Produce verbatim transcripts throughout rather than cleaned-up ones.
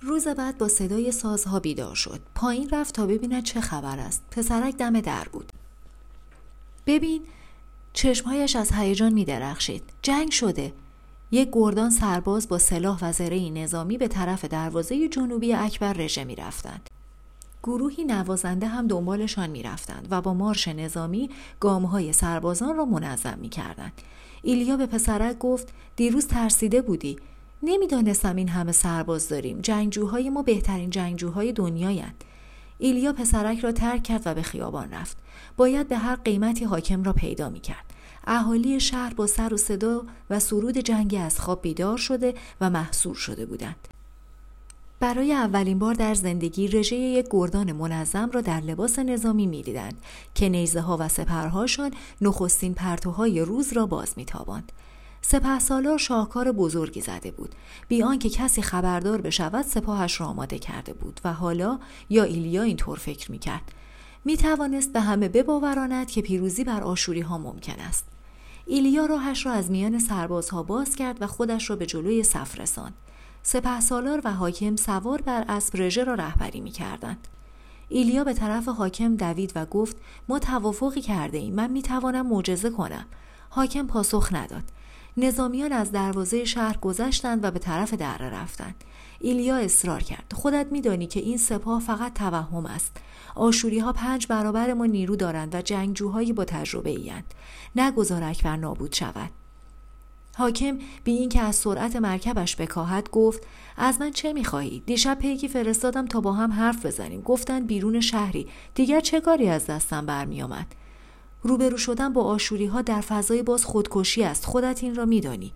روز بعد با صدای سازها بیدار شد. پایین رفت تا ببیند چه خبر است. پسرک دم در بود. ببین، چشمهایش از هیجان می درخشید. جنگ شده. یک گردان سرباز با سلاح و زرهی نظامی به طرف دروازه جنوبی اکبر رژه می رفتند. گروهی نوازنده هم دنبالشان می رفتند و با مارش نظامی گامهای سربازان را منظم می کردند. ایلیا به پسرک گفت: دیروز ترسیده بودی. نمیدانستم این همه سرباز داریم. جنگجوهای ما بهترین جنگجوهای دنیایند. ایلیا پسرک را ترک کرد و به خیابان رفت. باید به هر قیمتی حاکم را پیدا می کرد. اهالی شهر با سر و صدا و سرود جنگی از خواب بیدار شده و محصور شده بودند. برای اولین بار در زندگی رژه یک گردان منظم را در لباس نظامی می دیدند که نیزه ها و سپرهاشان نخستین پرتوهای روز را باز می تاباند. سپهسالار شاهکار بزرگی زده بود. بی آنکه کسی خبردار بشود سپاهش را آماده کرده بود و حالا یا ایلیا اینطور فکر می‌کرد. می‌توانست به همه بباوراند که پیروزی بر آشوری‌ها ممکن است. ایلیا راهش را از میان سربازها باز کرد و خودش را به جلوی صف رساند. سپهسالار و حاکم سوار بر اسب رژه را رهبری می‌کردند. ایلیا به طرف حاکم دوید و گفت: ما توافقی کرده‌ایم. من می‌توانم معجزه کنم. حاکم پاسخ نداد. نظامیان از دروازه شهر گذشتند و به طرف دره رفتند. ایلیا اصرار کرد: خودت میدانی که این سپاه فقط توهم است. آشوری‌ها پنج برابر ما نیرو دارند و جنگجوهایی با تجربه ایند. نگذار اکبر نابود شود. حاکم بی اینکه از سرعت مرکبش بکاهد گفت: از من چه می‌خواهی؟ دیشب پیکی فرستادم تا با هم حرف بزنیم. گفتند بیرون شهری. دیگر چه کاری از دستم برمی‌آمد؟ روبرو شدن با آشوری‌ها در فضای باز خودکشی است. خودت این را می‌دانی.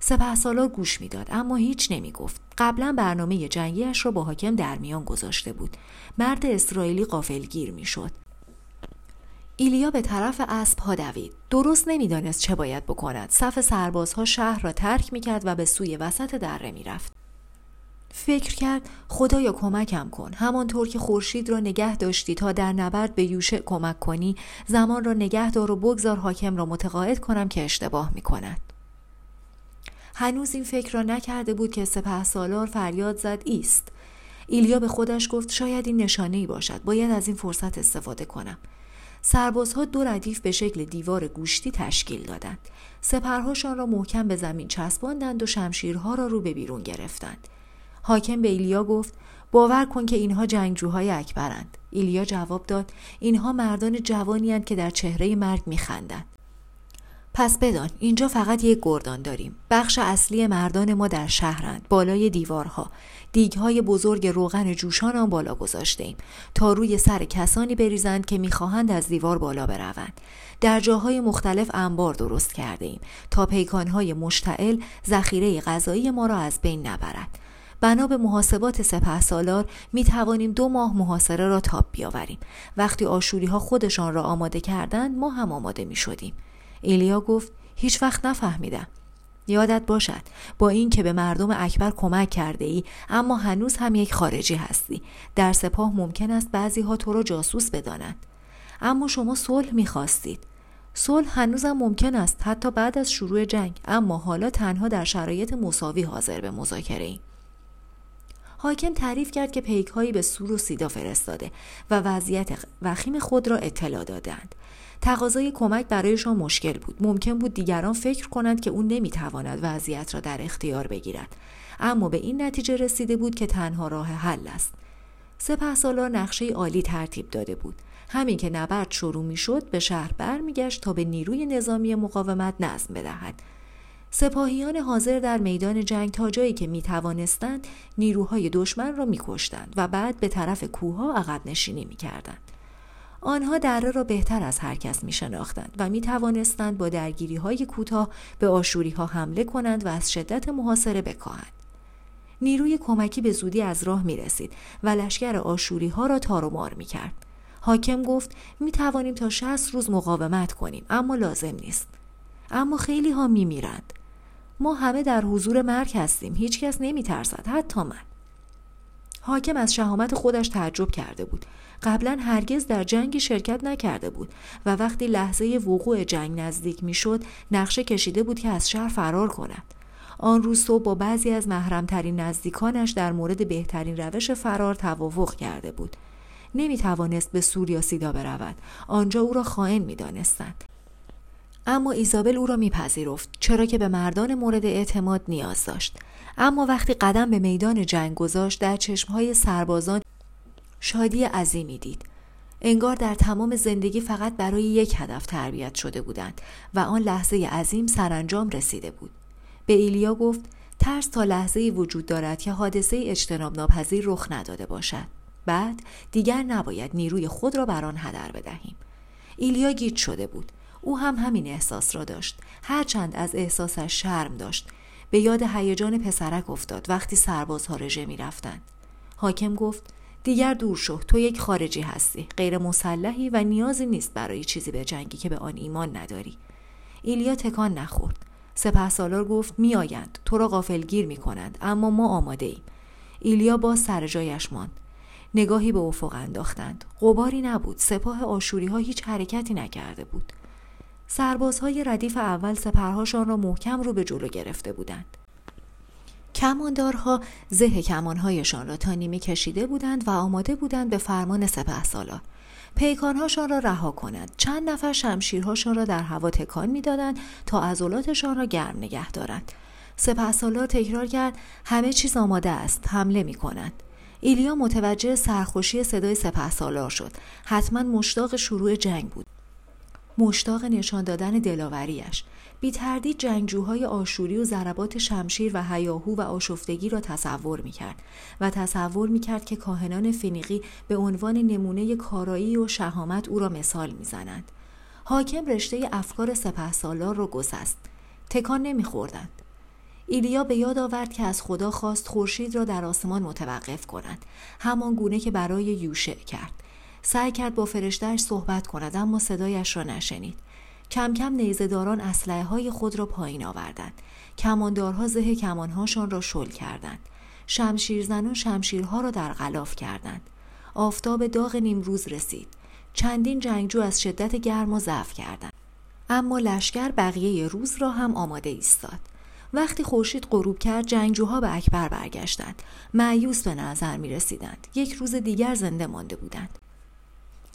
سپهسالار گوش می‌داد اما هیچ نمی‌گفت. قبلا برنامه جنگی‌اش را با حاکم در میان گذاشته بود. مرد اسرائیلی غافلگیر می‌شد. ایلیا به طرف اسب‌ها دوید. درست نمی‌دانست چه باید بکند. صف سربازها شهر را ترک می‌کرد و به سوی وسط دره می‌رفت. فکر کرد: خدایا کمکم کن. همانطور که خورشید را نگه داشتی تا در نبرد به یوشع کمک کنی، زمان را نگه دار و بگذار حاکم را متقاعد کنم که اشتباه می کند. هنوز این فکر را نکرده بود که سپهسالار فریاد زد: ایست! ایلیا به خودش گفت: شاید این نشانه‌ای باشد. باید از این فرصت استفاده کنم. سربازها دو ردیف به شکل دیوار گوشتی تشکیل دادند. سپرهاشان را محکم به زمین چسباندند و شمشیرها را رو به بیرون گرفتند. حاکم به ایلیا گفت: باور کن که اینها جنگجوهای اکبرند. ایلیا جواب داد: اینها مردان جوانی هستند که در چهره مرگ میخندند. پس بدان اینجا فقط یک گردان داریم. بخش اصلی مردان ما در شهرند، بالای دیوارها. دیگهای بزرگ روغن جوشان آن بالا گذاشته ایم تا روی سر کسانی بریزند که میخواهند از دیوار بالا بروند. در جاهای مختلف انبار درست کرده ایم تا پیکانهای مشتعل ذخیره غذایی ما را از بین نبرد. بنا به محاسبات سپهسالار می توانیم دو ماه محاصره را تاب بیاوریم. وقتی آشوری‌ها خودشان را آماده کردند ما هم آماده می شدیم. ایلیا گفت: هیچ وقت نفهمیدم. یادت باشد با این که به مردم اکبر کمک کرده ای اما هنوز هم یک خارجی هستی. در سپاه ممکن است بعضی ها تو را جاسوس بدانند. اما شما صلح می خواستید. صلح هنوزم ممکن است حتی بعد از شروع جنگ، اما حالا تنها در شرایط مساوی حاضر به مذاکره ایم. حاکم تعریف کرد که پیک‌هایی به سور و سیدا فرستاده و وضعیت وخیم خود را اطلاع دادند. تقاضای کمک برایشان مشکل بود. ممکن بود دیگران فکر کنند که اون نمیتواند وضعیت را در اختیار بگیرد. اما به این نتیجه رسیده بود که تنها راه حل است. سپهسالار نقشه عالی ترتیب داده بود. همین که نبرد شروع میشد به شهر برمیگشت تا به نیروی نظامی مقاومت نظم بدهد. سپاهیان حاضر در میدان جنگ تا جایی که می توانستند نیروهای دشمن را می کشتند و بعد به طرف کوه‌ها عقب نشینی می کردند. آنها دره را بهتر از هر کس می شناختند و می توانستند با درگیری‌های کوتاه به آشوری‌ها حمله کنند و از شدت محاصره بکاهند. نیروی کمکی به زودی از راه می رسید و لشکر آشوری‌ها را تار و مار می کرد. حاکم گفت: می توانیم تا شصت روز مقاومت کنیم اما لازم نیست. اما خیلی ها می میرند. ما همه در حضور مرگ هستیم. هیچ کس نمی ترسد. حتی من. حاکم از شهامت خودش تعجب کرده بود. قبلا هرگز در جنگی شرکت نکرده بود و وقتی لحظه وقوع جنگ نزدیک می شد نقشه کشیده بود که از شهر فرار کند. آن روز صبح با بعضی از محرمترین نزدیکانش در مورد بهترین روش فرار توافق کرده بود. نمی توانست به سوریا سیدا برود. آنجا او را خائن می دانستند. اما ایزابل او را میپذیرفت، چرا که به مردان مورد اعتماد نیاز داشت. اما وقتی قدم به میدان جنگ گذاشت، در چشمهای سربازان شادی عظیمی دید. انگار در تمام زندگی فقط برای یک هدف تربیت شده بودند و آن لحظه عظیم سرانجام رسیده بود. به ایلیا گفت ترس تا لحظه‌ای وجود دارد که حادثه اجتناب ناپذیر رخ نداده باشد. بعد دیگر نباید نیروی خود را بر آن هدر بدهیم. ایلیا گیج شده بود. او هم همین احساس را داشت، هرچند از احساسش شرم داشت. به یاد هیجان پسرک افتاد وقتی سربازها رژه می رفتند. حاکم گفت دیگر دور شو، تو یک خارجی هستی، غیر مسلحی و نیازی نیست برای چیزی به جنگی که به آن ایمان نداری. ایلیا تکان نخورد. سپهسالار گفت می آیند، تو را غافلگیر می کنند، اما ما آماده ایم. ایلیا باز سر جایش ماند. نگاهی به افق انداختند. غباری نبود. سپاه آشوری‌ها هیچ حرکتی نکرده بود. سربازهای ردیف اول سپرهاشان را محکم رو به جلو گرفته بودند. کماندارها زه کمانهایشان را تا نیمه کشیده بودند و آماده بودند به فرمان سپهسالار پیکانهاشان را رها کنند. چند نفر شمشیرهاشان را در هوا تکان می‌دادند تا عضلاتشان را گرم نگه دارند. سپهسالار تکرار کرد همه چیز آماده است، حمله می‌کنند. ایلیا متوجه سرخوشی صدای سپهسالار شد. حتما مشتاق شروع جنگ بود. مشتاق نشان دادن دلاوریش. بی تردید جنگجوهای آشوری و ضربات شمشیر و هیاهو و آشفتگی را تصور می‌کرد و تصور می‌کرد که کاهنان فنیقی به عنوان نمونه کارایی و شهامت او را مثال می‌زنند. حاکم رشته افکار سپهسالار را گسست. تکان نمی‌خوردند. ایلیا به یاد آورد که از خدا خواست خورشید را در آسمان متوقف کند، همان گونه که برای یوشع کرد. سعی کرد با فرشته‌اش صحبت کند، اما صدایش را نشنید. کم کم نیزه‌داران اسلحه‌های خود را پایین آوردند. کماندارها زه کمانهاشان را شل کردند. شمشیرزنان شمشیرها را در غلاف کردند. آفتاب داغ نیمروز رسید. چندین جنگجو از شدت گرما ضعف کردند. اما لشکر بقیه روز را هم آماده ایستاد. وقتی خورشید غروب کرد، جنگجوها به اکبر برگشتند. مایوس به نظر می‌رسیدند. یک روز دیگر زنده مانده بودند.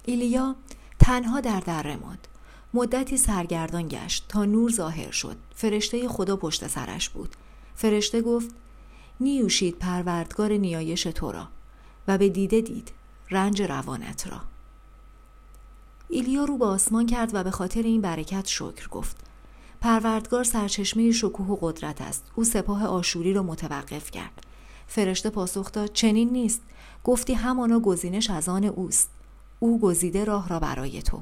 ایلیا تنها در دره ماند. مدتی سرگردان گشت تا نور ظاهر شد. فرشته خدا پشت سرش بود. فرشته گفت نیوشید پروردگار نیایش تو را و به دیده دید رنج روانت را. ایلیا رو به آسمان کرد و به خاطر این برکت شکر گفت. پروردگار سرچشمه شکوه و قدرت است. او سپاه آشوری را متوقف کرد. فرشته پاسخ داد چنین نیست. گفتی همانا گزینش از آن اوست. او گزیده راه را برای تو.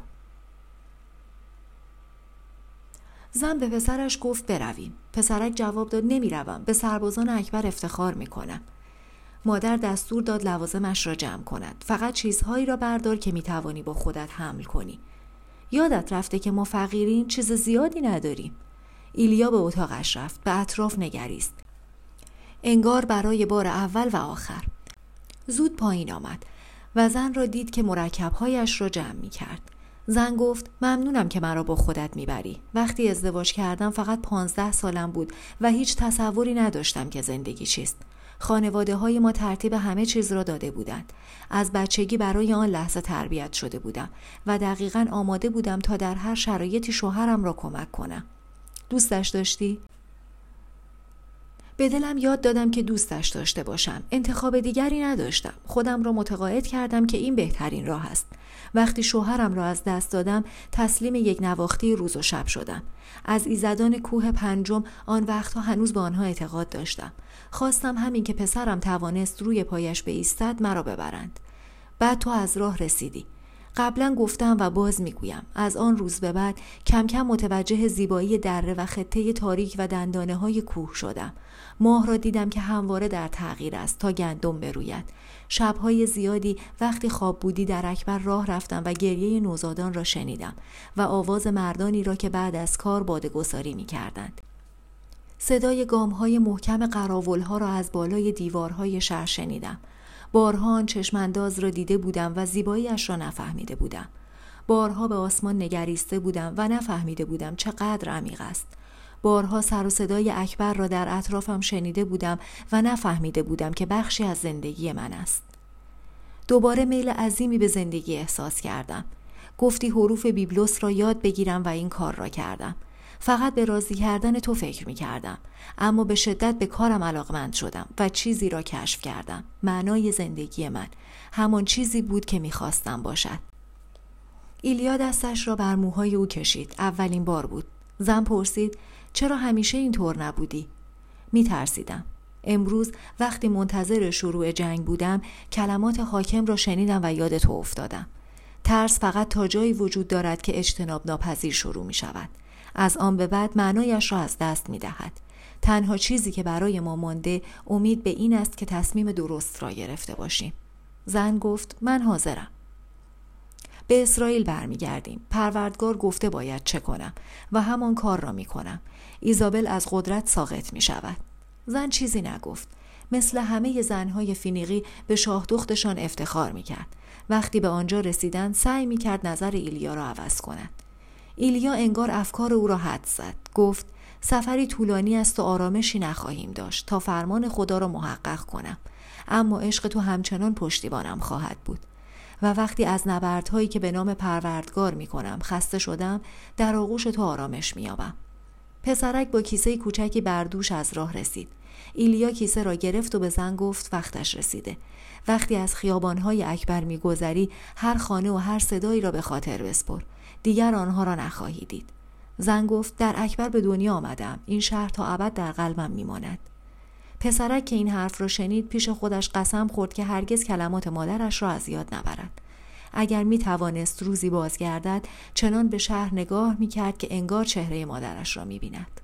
زن به پسرش گفت برویم. پسرک جواب داد نمی روم. به سربازان اکبر افتخار می کنم. مادر دستور داد لوازمش را جمع کند. فقط چیزهایی را بردار که می توانی با خودت حمل کنی. یادت رفته که ما فقیریم، چیز زیادی نداریم. ایلیا به اتاقش رفت. به اطراف نگریست. انگار برای بار اول و آخر. زود پایین آمد و زن را دید که مرکبهایش را جمع می کرد. زن گفت ممنونم که مرا با خودت می بری. وقتی ازدواج کردم فقط پانزده سالم بود و هیچ تصوری نداشتم که زندگی چیست. خانواده های ما ترتیب همه چیز را داده بودند. از بچگی برای آن لحظه تربیت شده بودم و دقیقاً آماده بودم تا در هر شرایطی شوهرم را کمک کنم. دوستش داشتی؟ به دلم یاد دادم که دوستش داشته باشم. انتخاب دیگری نداشتم. خودم را متقاعد کردم که این بهترین راه است. وقتی شوهرم را از دست دادم، تسلیم یک نواختی روز و شب شدم. از ایزدان کوه پنجم آن وقتها هنوز به آنها اعتقاد داشتم. خواستم همین که پسرم توانست روی پایش بایستد مرا ببرند. بعد تو از راه رسیدی. قبلا گفتم و باز میگویم، از آن روز به بعد کم کم متوجه زیبایی دره و خطه تاریک و دندانه های کوه شدم. ماه را دیدم که همواره در تغییر است تا گندم بروید. شبهای زیادی وقتی خواب بودی در اکبر راه رفتم و گریه نوزادان را شنیدم و آواز مردانی را که بعد از کار باده‌گساری میکردند. صدای گامهای محکم قراولها را از بالای دیوارهای شهر شنیدم. بارها آن چشمانداز را دیده بودم و زیباییش را نفهمیده بودم. بارها به آسمان نگریسته بودم و نفهمیده بودم چقدر عمیق است. بارها سر و صدای اکبر را در اطرافم شنیده بودم و نفهمیده بودم که بخشی از زندگی من است. دوباره میل عظیمی به زندگی احساس کردم. گفتی حروف بیبلوس را یاد بگیرم و این کار را کردم. فقط به راضی کردن تو فکر می کردم، اما به شدت به کارم علاقمند شدم و چیزی را کشف کردم. معنای زندگی من همان چیزی بود که می خواستم باشد. ایلیا دستش را بر موهای او کشید. اولین بار بود. زن پرسید چرا همیشه اینطور نبودی؟ می ترسیدم. امروز وقتی منتظر شروع جنگ بودم کلمات حاکم را شنیدم و یاد تو افتادم. ترس فقط تا جایی وجود دارد که اجتناب ناپذیر شروع می شود. از آن به بعد معنایش را از دست می دهد. تنها چیزی که برای ما مانده امید به این است که تصمیم درست را گرفته باشیم. زن گفت من حاضرم. به اسرائیل برمی گردیم. پروردگار گفته باید چه کنم و همان کار را می کنم. ایزابل از قدرت ساقط می شود. زن چیزی نگفت. مثل همه زنهای فینیقی به شاه دختشان افتخار می کرد. وقتی به آنجا رسیدند سعی می کرد نظر ایلیا را عوض کند. ایلیا انگار افکار او را حد زد. گفت سفری طولانی است و آرامشی نخواهیم داشت تا فرمان خدا را محقق کنم، اما عشق تو همچنان پشتیبانم خواهد بود. و وقتی از نبردهایی که به نام پروردگار می کنم خسته شدم، در آغوش تو آرامش می یابم. پسرک با کیسه کوچکی بردوش از راه رسید. ایلیا کیسه را گرفت و به زن گفت وقتش رسیده. وقتی از خیابانهای اکبر می گذری هر خانه و هر صدایی را به خاطر بسپر. دیگر آنها را نخواهی دید. زن گفت در اکبر به دنیا آمدم. این شهر تا ابد در قلبم می ماند. پسرک که این حرف را شنید پیش خودش قسم خورد که هرگز کلمات مادرش را از یاد نبرد. اگر می توانست روزی بازگردد چنان به شهر نگاه می کرد که انگار چهره مادرش را می بیند.